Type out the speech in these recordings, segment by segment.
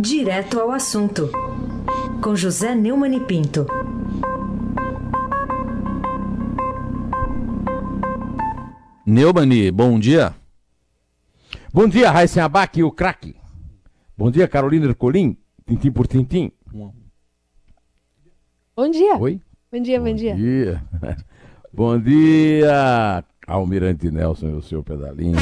Direto ao assunto, com José Neumann e Pinto. Neumann, bom dia. Bom dia, Raíssa Abac e o craque. Bom dia, Carolina Ercolim, tintim por tintim. Bom dia. Oi? Bom dia, bom dia. Bom dia. Bom dia, Almirante Nelson e o seu pedalinho.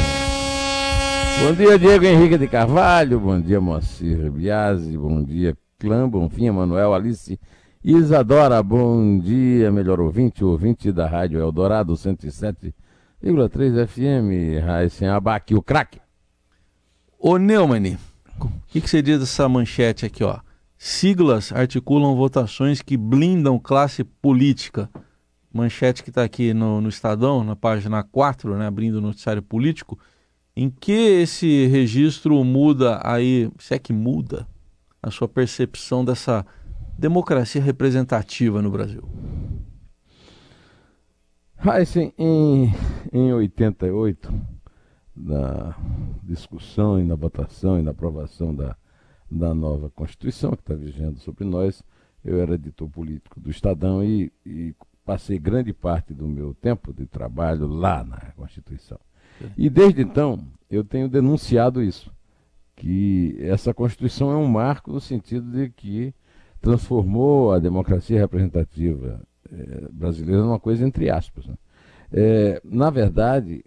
Bom dia, Diego Henrique de Carvalho, bom dia, Moacir Biasi, bom dia, Clã, Bonfim, Manuel, Alice, Isadora, bom dia, melhor ouvinte, ouvinte da Rádio Eldorado, 107,3 FM, Raíssa Abac, o craque. Ô Neumann, o que você diz dessa manchete aqui, ó? Siglas articulam votações que blindam classe política. Manchete que está aqui no Estadão, na página 4, né, abrindo o noticiário político. Em que esse registro muda aí, se é que muda, a sua percepção dessa democracia representativa no Brasil? Ah, assim, em 88, na discussão e na votação e na aprovação da nova Constituição que está vigendo sobre nós, eu era editor político do Estadão e passei grande parte do meu tempo de trabalho lá na Constituição. E desde então, eu tenho denunciado isso, que essa Constituição é um marco no sentido de que transformou a democracia representativa brasileira numa coisa entre aspas, né? Na verdade,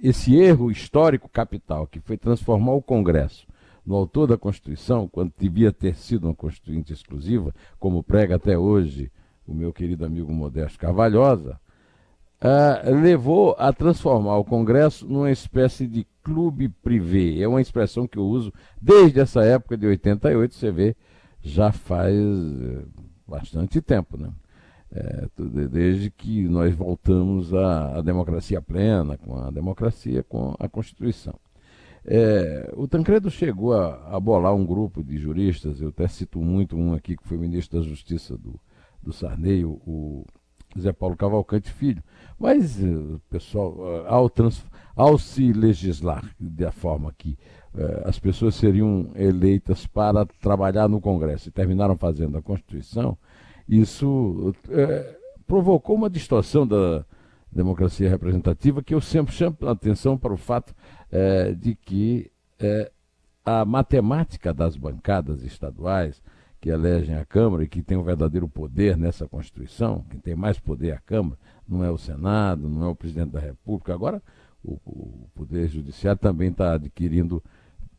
esse erro histórico capital, que foi transformar o Congresso no autor da Constituição, quando devia ter sido uma constituinte exclusiva, como prega até hoje o meu querido amigo Modesto Carvalhosa, levou a transformar o Congresso numa espécie de clube privê. É uma expressão que eu uso desde essa época de 88, você vê, já faz bastante tempo, né? Desde que nós voltamos à democracia plena, com a democracia, com a Constituição. O Tancredo chegou a bolar um grupo de juristas, eu até cito muito um aqui que foi ministro da Justiça do Sarney, o Zé Paulo Cavalcanti Filho, mas, pessoal, ao se legislar da forma que as pessoas seriam eleitas para trabalhar no Congresso e terminaram fazendo a Constituição, isso provocou uma distorção da democracia representativa, que eu sempre chamo a atenção para o fato de que a matemática das bancadas estaduais, que elegem a Câmara e que tem um verdadeiro poder nessa Constituição, quem tem mais poder é a Câmara, não é o Senado, não é o Presidente da República. Agora, o Poder Judiciário também está adquirindo,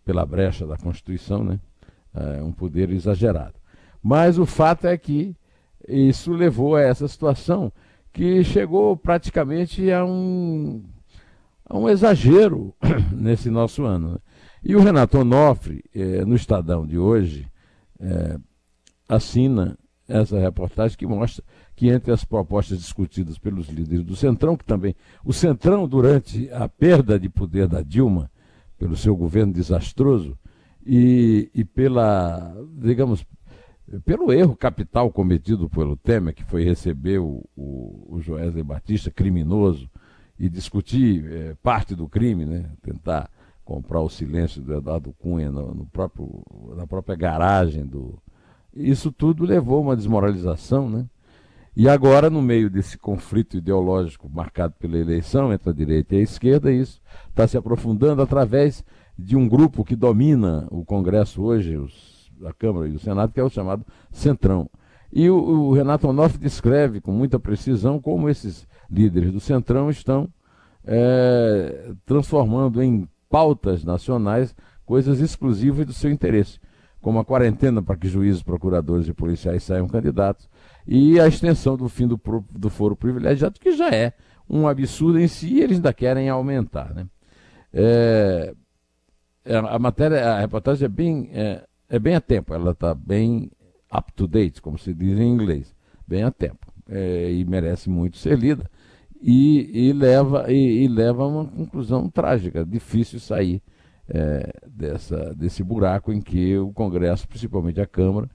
pela brecha da Constituição, né, um poder exagerado. Mas o fato é que isso levou a essa situação que chegou praticamente a um exagero nesse nosso ano, né? E o Renato Onofre, no Estadão de hoje, assina essa reportagem que mostra que entre as propostas discutidas pelos líderes do Centrão, que também o Centrão, durante a perda de poder da Dilma pelo seu governo desastroso e pela, digamos, pelo erro capital cometido pelo Temer, que foi receber o Joesley Batista, criminoso, e discutir parte do crime, né, tentar comprar o silêncio do Eduardo Cunha na própria garagem do... Isso tudo levou a uma desmoralização, né? E agora, no meio desse conflito ideológico marcado pela eleição entre a direita e a esquerda, isso está se aprofundando através de um grupo que domina o Congresso hoje, a Câmara e o Senado, que é o chamado Centrão. E o Renato Onofre descreve com muita precisão como esses líderes do Centrão estão transformando em pautas nacionais coisas exclusivas do seu interesse, como a quarentena para que juízes, procuradores e policiais saiam candidatos, e a extensão do fim do foro privilegiado, que já é um absurdo em si, e eles ainda querem aumentar, né? A reportagem é bem a tempo, ela está bem up-to-date, como se diz em inglês, bem a tempo, e merece muito ser lida. E leva a uma conclusão trágica, difícil sair desse buraco em que o Congresso, principalmente a Câmara,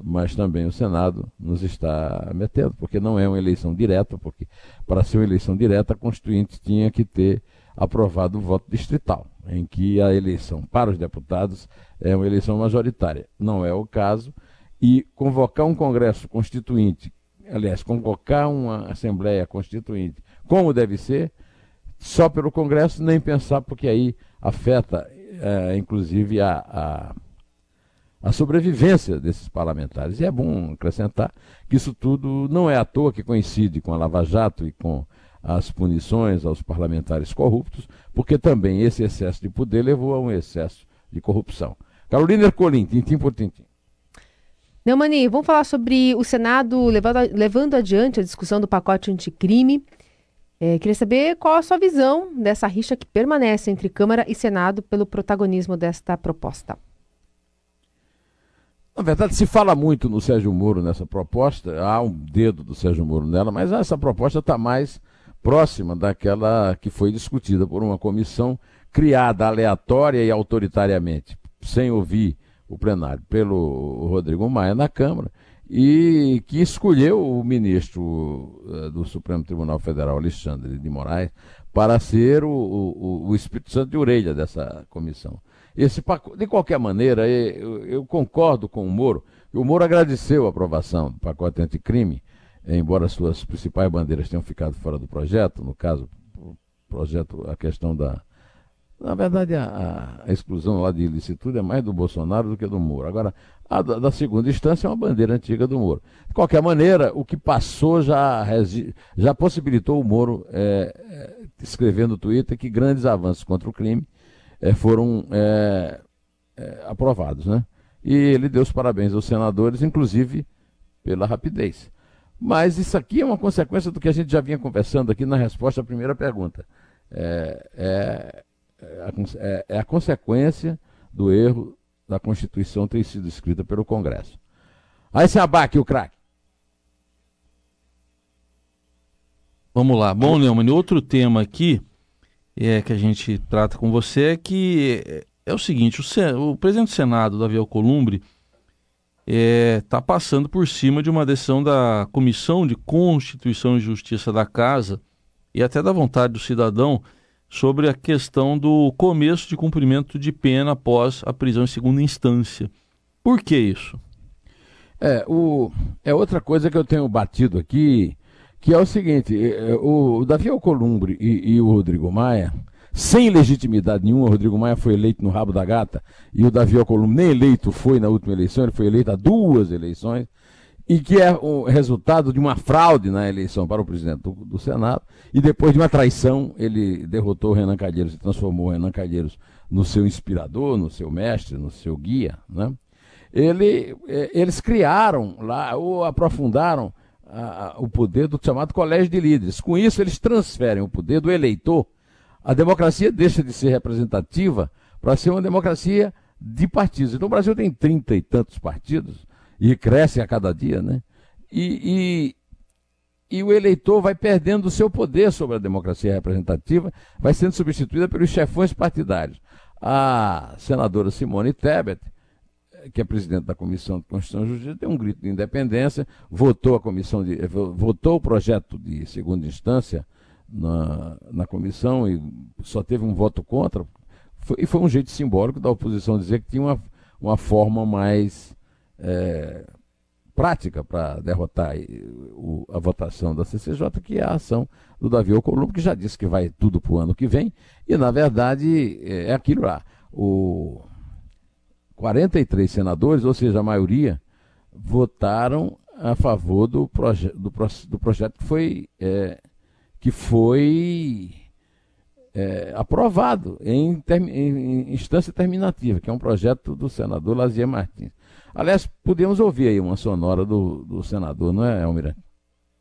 mas também o Senado, nos está metendo, porque não é uma eleição direta, porque para ser uma eleição direta a Constituinte tinha que ter aprovado o voto distrital. em que a eleição para os deputados é uma eleição majoritária. Não é o caso. E convocar um Congresso Constituinte, aliás, convocar uma Assembleia Constituinte, como deve ser, só pelo Congresso, nem pensar, porque aí afeta, inclusive, a sobrevivência desses parlamentares. E é bom acrescentar que isso tudo não é à toa que coincide com a Lava Jato e com as punições aos parlamentares corruptos, porque também esse excesso de poder levou a um excesso de corrupção. Carolina Ercolim, tintim por tintim. Neumani, vamos falar sobre o Senado levando adiante a discussão do pacote anticrime. Queria saber qual a sua visão dessa rixa que permanece entre Câmara e Senado pelo protagonismo desta proposta. Na verdade, se fala muito no Sérgio Moro nessa proposta, há um dedo do Sérgio Moro nela, mas essa proposta está mais próxima daquela que foi discutida por uma comissão criada aleatória e autoritariamente, sem ouvir o plenário, pelo Rodrigo Maia na Câmara, e que escolheu o ministro do Supremo Tribunal Federal, Alexandre de Moraes, para ser o Espírito Santo de orelha dessa comissão. Esse pacote, de qualquer maneira, eu concordo com o Moro. O Moro agradeceu a aprovação do pacote anticrime, embora suas principais bandeiras tenham ficado fora do projeto, no caso, o projeto, a questão da... Na verdade, a exclusão lá de ilicitude é mais do Bolsonaro do que do Moro. Agora, a da segunda instância é uma bandeira antiga do Moro. De qualquer maneira, o que passou já possibilitou o Moro, escrever no Twitter, que grandes avanços contra o crime foram aprovados, né? E ele deu os parabéns aos senadores, inclusive pela rapidez. Mas isso aqui é uma consequência do que a gente já vinha conversando aqui na resposta à primeira pergunta. É a consequência do erro da Constituição ter sido escrita pelo Congresso. Aí se abaque o craque. Vamos lá. Bom, Neumann, outro tema aqui que a gente trata com você é que é o seguinte, o presidente do Senado, Davi Alcolumbre, está passando por cima de uma decisão da Comissão de Constituição e Justiça da Casa e até da vontade do cidadão sobre a questão do começo de cumprimento de pena após a prisão em segunda instância. Por que isso? É outra coisa que eu tenho batido aqui, que é o seguinte, o Davi Alcolumbre e o Rodrigo Maia, sem legitimidade nenhuma, o Rodrigo Maia foi eleito no rabo da gata, e o Davi Alcolumbre nem eleito foi na última eleição, ele foi eleito há duas eleições, e que é o resultado de uma fraude na eleição para o presidente do Senado, e depois de uma traição, ele derrotou o Renan Calheiros e transformou o Renan Calheiros no seu inspirador, no seu mestre, no seu guia, né? Eles criaram lá, ou aprofundaram o poder do chamado colégio de líderes. Com isso, eles transferem o poder do eleitor. A democracia deixa de ser representativa para ser uma democracia de partidos. Então, o Brasil tem 30 e tantos partidos, e crescem a cada dia, né? E o eleitor vai perdendo o seu poder sobre a democracia representativa, vai sendo substituída pelos chefões partidários. A senadora Simone Tebet, que é presidente da Comissão de Constituição e Justiça, deu um grito de independência, votou o projeto de segunda instância na comissão e só teve um voto contra. Foi um jeito simbólico da oposição dizer que tinha uma forma mais prática para derrotar a votação da CCJ, que é a ação do Davi Alcolumbre, que já disse que vai tudo para o ano que vem, e na verdade é aquilo lá, 43 senadores, ou seja, a maioria, votaram a favor do projeto que foi aprovado em instância terminativa, que é um projeto do senador Lazier Martins. Aliás, podemos ouvir aí uma sonora do senador, não é, Almirante?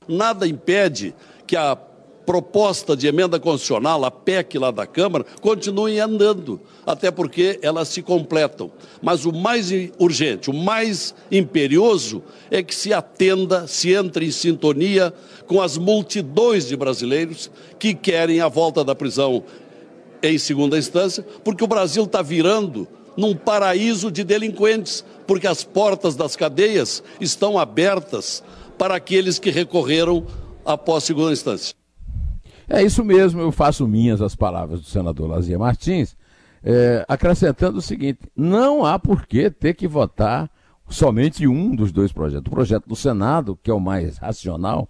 Nada impede que a proposta de emenda constitucional, a PEC lá da Câmara, continue andando, até porque elas se completam. Mas o mais urgente, o mais imperioso é que se atenda, se entre em sintonia com as multidões de brasileiros que querem a volta da prisão em segunda instância, porque o Brasil está virando num paraíso de delinquentes, porque as portas das cadeias estão abertas para aqueles que recorreram após segunda instância. É isso mesmo, eu faço minhas as palavras do senador Lazier Martins, acrescentando o seguinte: não há por que ter que votar somente um dos dois projetos. O projeto do Senado, que é o mais racional,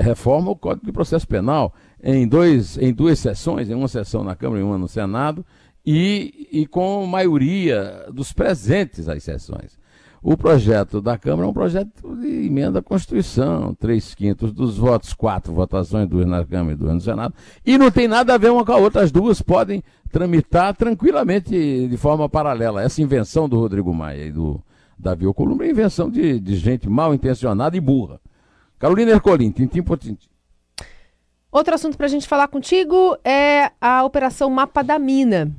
reforma o Código de Processo Penal em duas sessões, em uma sessão na Câmara e uma no Senado, e com maioria dos presentes às sessões. O projeto da Câmara é um projeto de emenda à Constituição, 3/5 dos votos, 4 votações, 2 na Câmara e 2 no Senado, e não tem nada a ver uma com a outra, as duas podem tramitar tranquilamente de forma paralela. Essa invenção do Rodrigo Maia e do Davi Alcolumbre é invenção de gente mal intencionada e burra. Carolina Ercolim, tintim por tintim. Outro assunto para a gente falar contigo é a Operação Mapa da Mina.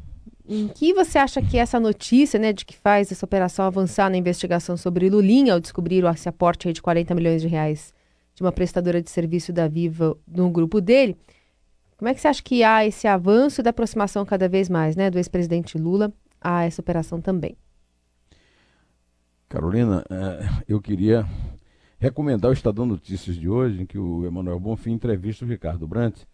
Em que você acha que essa notícia, né, de que faz essa operação avançar na investigação sobre Lulinha, ao descobrir esse aporte aí de 40 milhões de reais de uma prestadora de serviço da Viva no grupo dele, como é que você acha que há esse avanço da aproximação cada vez mais, né, do ex-presidente Lula a essa operação também? Carolina, eu queria recomendar o Estadão Notícias de hoje, em que o Emanuel Bonfim entrevista o Ricardo Brandt,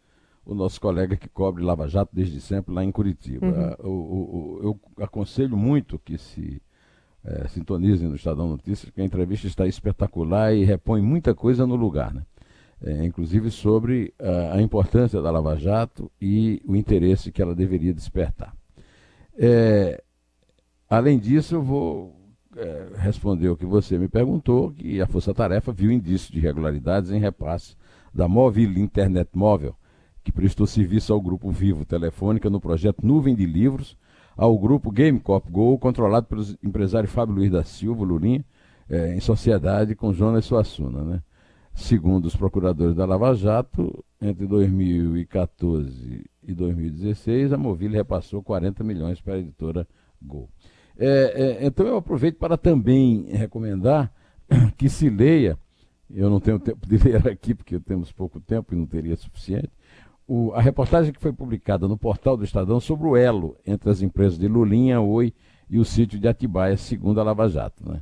o nosso colega que cobre Lava Jato desde sempre lá em Curitiba. Uhum. Eu aconselho muito que se sintonizem no Estadão Notícias, porque a entrevista está espetacular e repõe muita coisa no lugar, né? Inclusive sobre a importância da Lava Jato e o interesse que ela deveria despertar. Além disso, eu vou responder o que você me perguntou, que a Força Tarefa viu indício de irregularidades em repasse da Movil Internet Móvel, que prestou serviço ao Grupo Vivo Telefônica no projeto Nuvem de Livros, ao Grupo Game Corp Go, controlado pelo empresário Fábio Luiz da Silva, Lulinha, em sociedade com Jonas Suassuna, né? Segundo os procuradores da Lava Jato, entre 2014 e 2016, a Movil repassou 40 milhões para a editora Go. Então eu aproveito para também recomendar que se leia, eu não tenho tempo de ler aqui porque temos pouco tempo e não teria suficiente, a reportagem que foi publicada no portal do Estadão sobre o elo entre as empresas de Lulinha, Oi e o sítio de Atibaia, segundo a Lava Jato, né?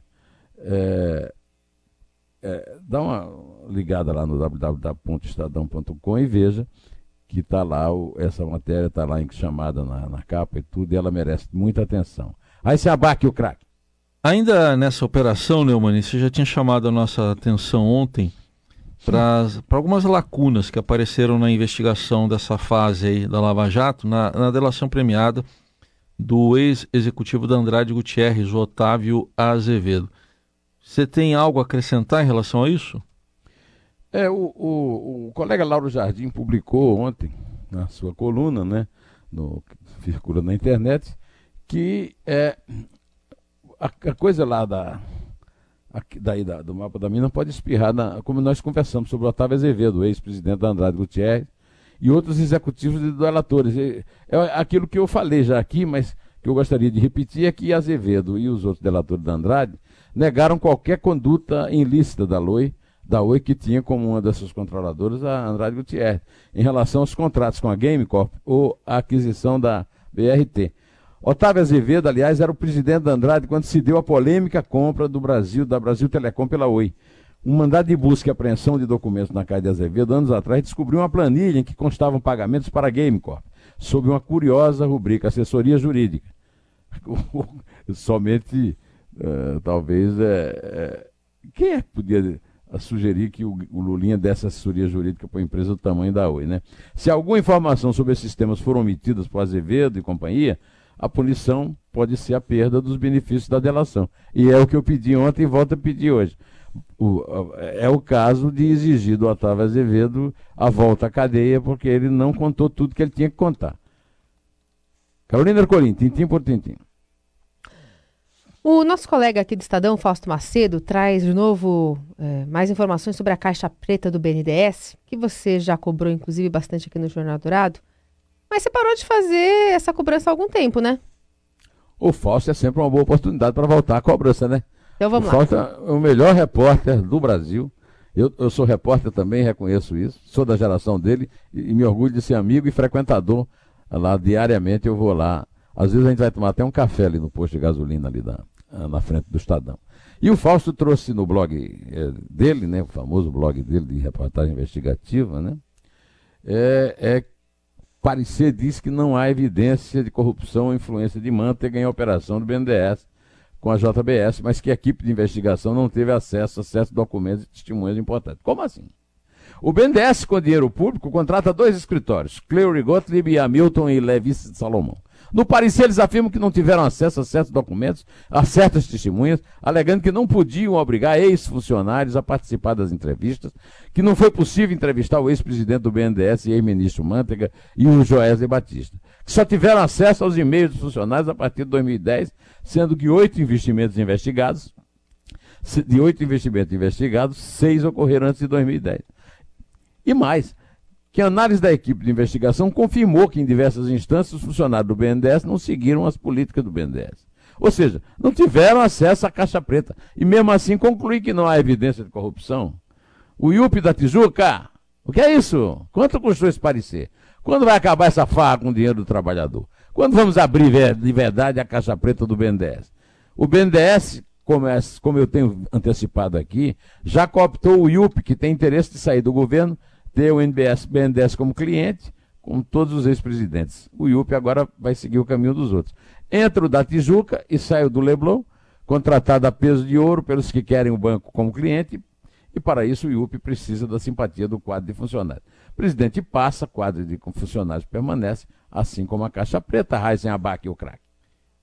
Dá uma ligada lá no www.estadão.com e veja que está lá, essa matéria está lá chamada na capa e tudo, e ela merece muita atenção. Aí se abaque o craque. Ainda nessa operação, Neumann, você já tinha chamado a nossa atenção ontem para algumas lacunas que apareceram na investigação dessa fase aí da Lava Jato, na delação premiada do ex-executivo da Andrade Gutierrez, o Otávio Azevedo. Você tem algo a acrescentar em relação a isso? O colega Lauro Jardim publicou ontem, na sua coluna, né, circula na internet, que a coisa lá do Mapa da Mina pode espirrar, como nós conversamos sobre o Otávio Azevedo, ex-presidente da Andrade Gutierrez, e outros executivos e delatores. É aquilo que eu falei já aqui, mas que eu gostaria de repetir, é que Azevedo e os outros delatores da Andrade negaram qualquer conduta ilícita da Oi, que tinha como uma dessas controladoras a Andrade Gutierrez, em relação aos contratos com a Game Corp ou a aquisição da BRT. Otávio Azevedo, aliás, era o presidente da Andrade quando se deu a polêmica compra da Brasil Telecom pela Oi. Um mandado de busca e apreensão de documentos na casa de Azevedo, anos atrás, descobriu uma planilha em que constavam pagamentos para a GameCorp, sob uma curiosa rubrica, assessoria jurídica. Somente, talvez, quem é que podia sugerir que o Lulinha desse assessoria jurídica para a empresa do tamanho da Oi, né? Se alguma informação sobre esses temas foram omitidas por Azevedo e companhia, a punição pode ser a perda dos benefícios da delação. E é o que eu pedi ontem e volto a pedir hoje. É o caso de exigir do Otávio Azevedo a volta à cadeia, porque ele não contou tudo que ele tinha que contar. Carolina Ercolim, tintim por tintim. O nosso colega aqui do Estadão, Fausto Macedo, traz de novo mais informações sobre a caixa preta do BNDES, que você já cobrou, inclusive, bastante aqui no Jornal Dourado. Mas você parou de fazer essa cobrança há algum tempo, né? O Fausto é sempre uma boa oportunidade para voltar à cobrança, né? Então vamos lá. O Fausto é o melhor repórter do Brasil. Eu sou repórter também, reconheço isso. Sou da geração dele e me orgulho de ser amigo e frequentador. Lá diariamente eu vou lá. Às vezes a gente vai tomar até um café ali no posto de gasolina, ali na frente do Estadão. E o Fausto trouxe no blog dele, né? O famoso blog dele de reportagem investigativa, né? parecer diz que não há evidência de corrupção ou influência de Mântega em operação do BNDES com a JBS, mas que a equipe de investigação não teve acesso a certos documentos e testemunhas importantes. Como assim? O BNDES, com dinheiro público, contrata dois escritórios, Cleary Gottlieb e Hamilton e Levi Salomão. No parecer, eles afirmam que não tiveram acesso a certos documentos, a certas testemunhas, alegando que não podiam obrigar ex-funcionários a participar das entrevistas, que não foi possível entrevistar o ex-presidente do BNDES e ex-ministro Mântega e o Joesley Batista, que só tiveram acesso aos e-mails dos funcionários a partir de 2010, sendo que 8 investimentos investigados, 6 ocorreram antes de 2010. E mais, que a análise da equipe de investigação confirmou que em diversas instâncias os funcionários do BNDES não seguiram as políticas do BNDES. Ou seja, não tiveram acesso à caixa preta. E mesmo assim concluir que não há evidência de corrupção. O IUP da Tijuca, o que é isso? Quanto custou esse parecer? Quando vai acabar essa farra com o dinheiro do trabalhador? Quando vamos abrir de verdade a caixa preta do BNDES? O BNDES, como eu tenho antecipado aqui, já cooptou o IUP, que tem interesse de sair do governo, ter o BNDES como cliente, com todos os ex-presidentes. O IUP agora vai seguir o caminho dos outros. Entra o da Tijuca e saiu do Leblon, contratado a peso de ouro pelos que querem o banco como cliente, e para isso o IUP precisa da simpatia do quadro de funcionários. O presidente passa, o quadro de funcionários permanece, assim como a Caixa Preta, Raíssa Abac e o craque.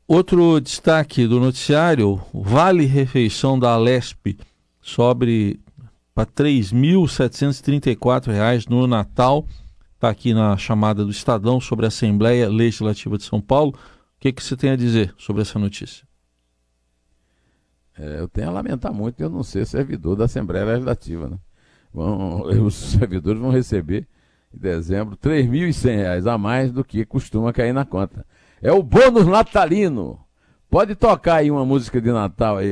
Outro destaque do noticiário, vale-refeição da Alesp sobre... para R$ 3.734 no Natal, está aqui na chamada do Estadão sobre a Assembleia Legislativa de São Paulo. O que, que você tem a dizer sobre essa notícia? Eu tenho a lamentar muito eu não ser servidor da Assembleia Legislativa. Né? Os servidores vão receber, em dezembro, R$ 3.100 a mais do que costuma cair na conta. É o bônus natalino. Pode tocar aí uma música de Natal aí,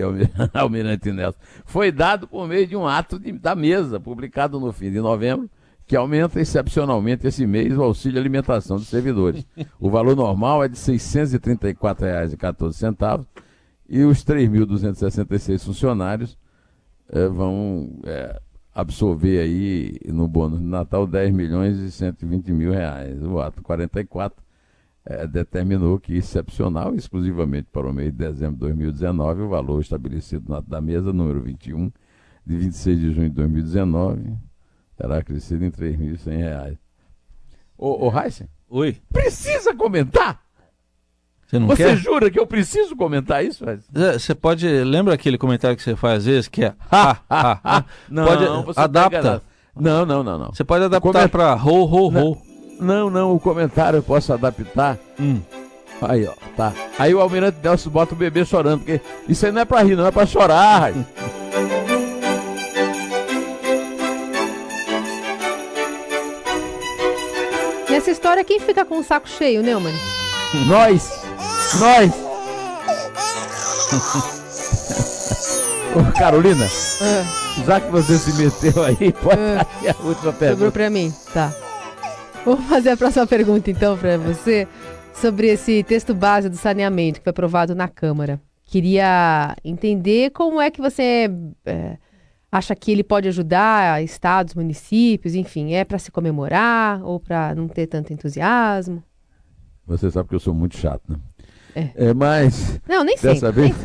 Almirante Nelson. Foi dado por meio de um ato da mesa, publicado no fim de novembro, que aumenta excepcionalmente esse mês o auxílio alimentação dos servidores. O valor normal é de R$ 634,14 e os 3.266 funcionários vão absorver aí no bônus de Natal R$ 10.120.000. O ato 44. Determinou que, excepcional, exclusivamente para o mês de dezembro de 2019, o valor estabelecido no ato da mesa, número 21, de 26 de junho de 2019, será crescido em R$ 3.100. Ô, Raíssa? Oi? Precisa comentar? Você não quer? Você jura que eu preciso comentar isso, Raíssa? Você pode... Lembra aquele comentário que você faz às vezes, que é... Não, pode, você adapta. Não. Você pode adaptar para ho. Não, o comentário eu posso adaptar. Aí, ó, tá. Aí o Almirante Nelson bota o bebê chorando, porque isso aí não é pra rir, não, é pra chorar. Nessa história, quem fica com o saco cheio, Neumann? Nós! Ô, Carolina, já que você se meteu aí, pode dar a última pergunta. Sobrou pra mim, tá. Vou fazer a próxima pergunta, então, para você, sobre esse texto base do saneamento que foi aprovado na Câmara. Queria entender como é que você acha que ele pode ajudar estados, municípios, enfim, é para se comemorar ou para não ter tanto entusiasmo? Você sabe que eu sou muito chato, né? Mas... Não, nem sempre, dessa vez...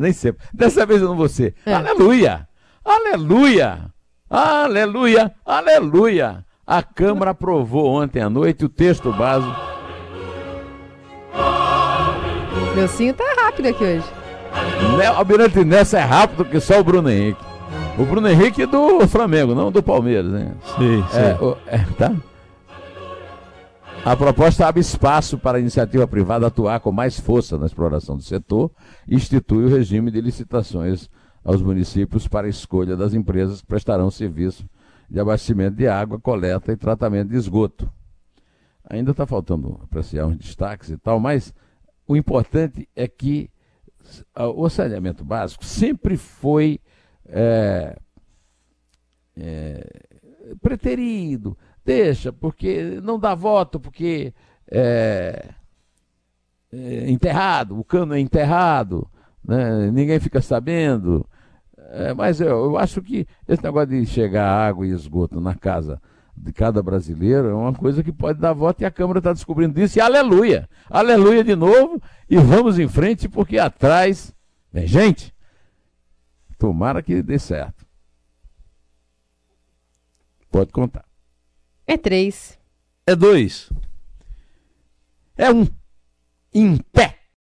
nem sempre. Dessa vez eu não vou ser. Aleluia! Aleluia! Aleluia! Aleluia! A Câmara aprovou ontem à noite o texto base. Meu cinho tá rápido aqui hoje. O Almirante Nelson é rápido que só o Bruno Henrique. O Bruno Henrique é do Flamengo, não do Palmeiras, né? Sim. Tá? A proposta abre espaço para a iniciativa privada atuar com mais força na exploração do setor e institui o regime de licitações aos municípios para a escolha das empresas que prestarão serviço de abastecimento de água, coleta e tratamento de esgoto. Ainda está faltando apreciar uns destaques e tal, mas o importante é que o saneamento básico sempre foi preterido. Deixa, porque não dá voto, porque é enterrado, o cano é enterrado, né? Ninguém fica sabendo... Mas eu acho que esse negócio de chegar água e esgoto na casa de cada brasileiro é uma coisa que pode dar voto, e a Câmara está descobrindo disso, e aleluia! Aleluia de novo, e vamos em frente, porque atrás vem gente. Tomara que dê certo. Pode contar. É 3. É 2. É 1. Em pé.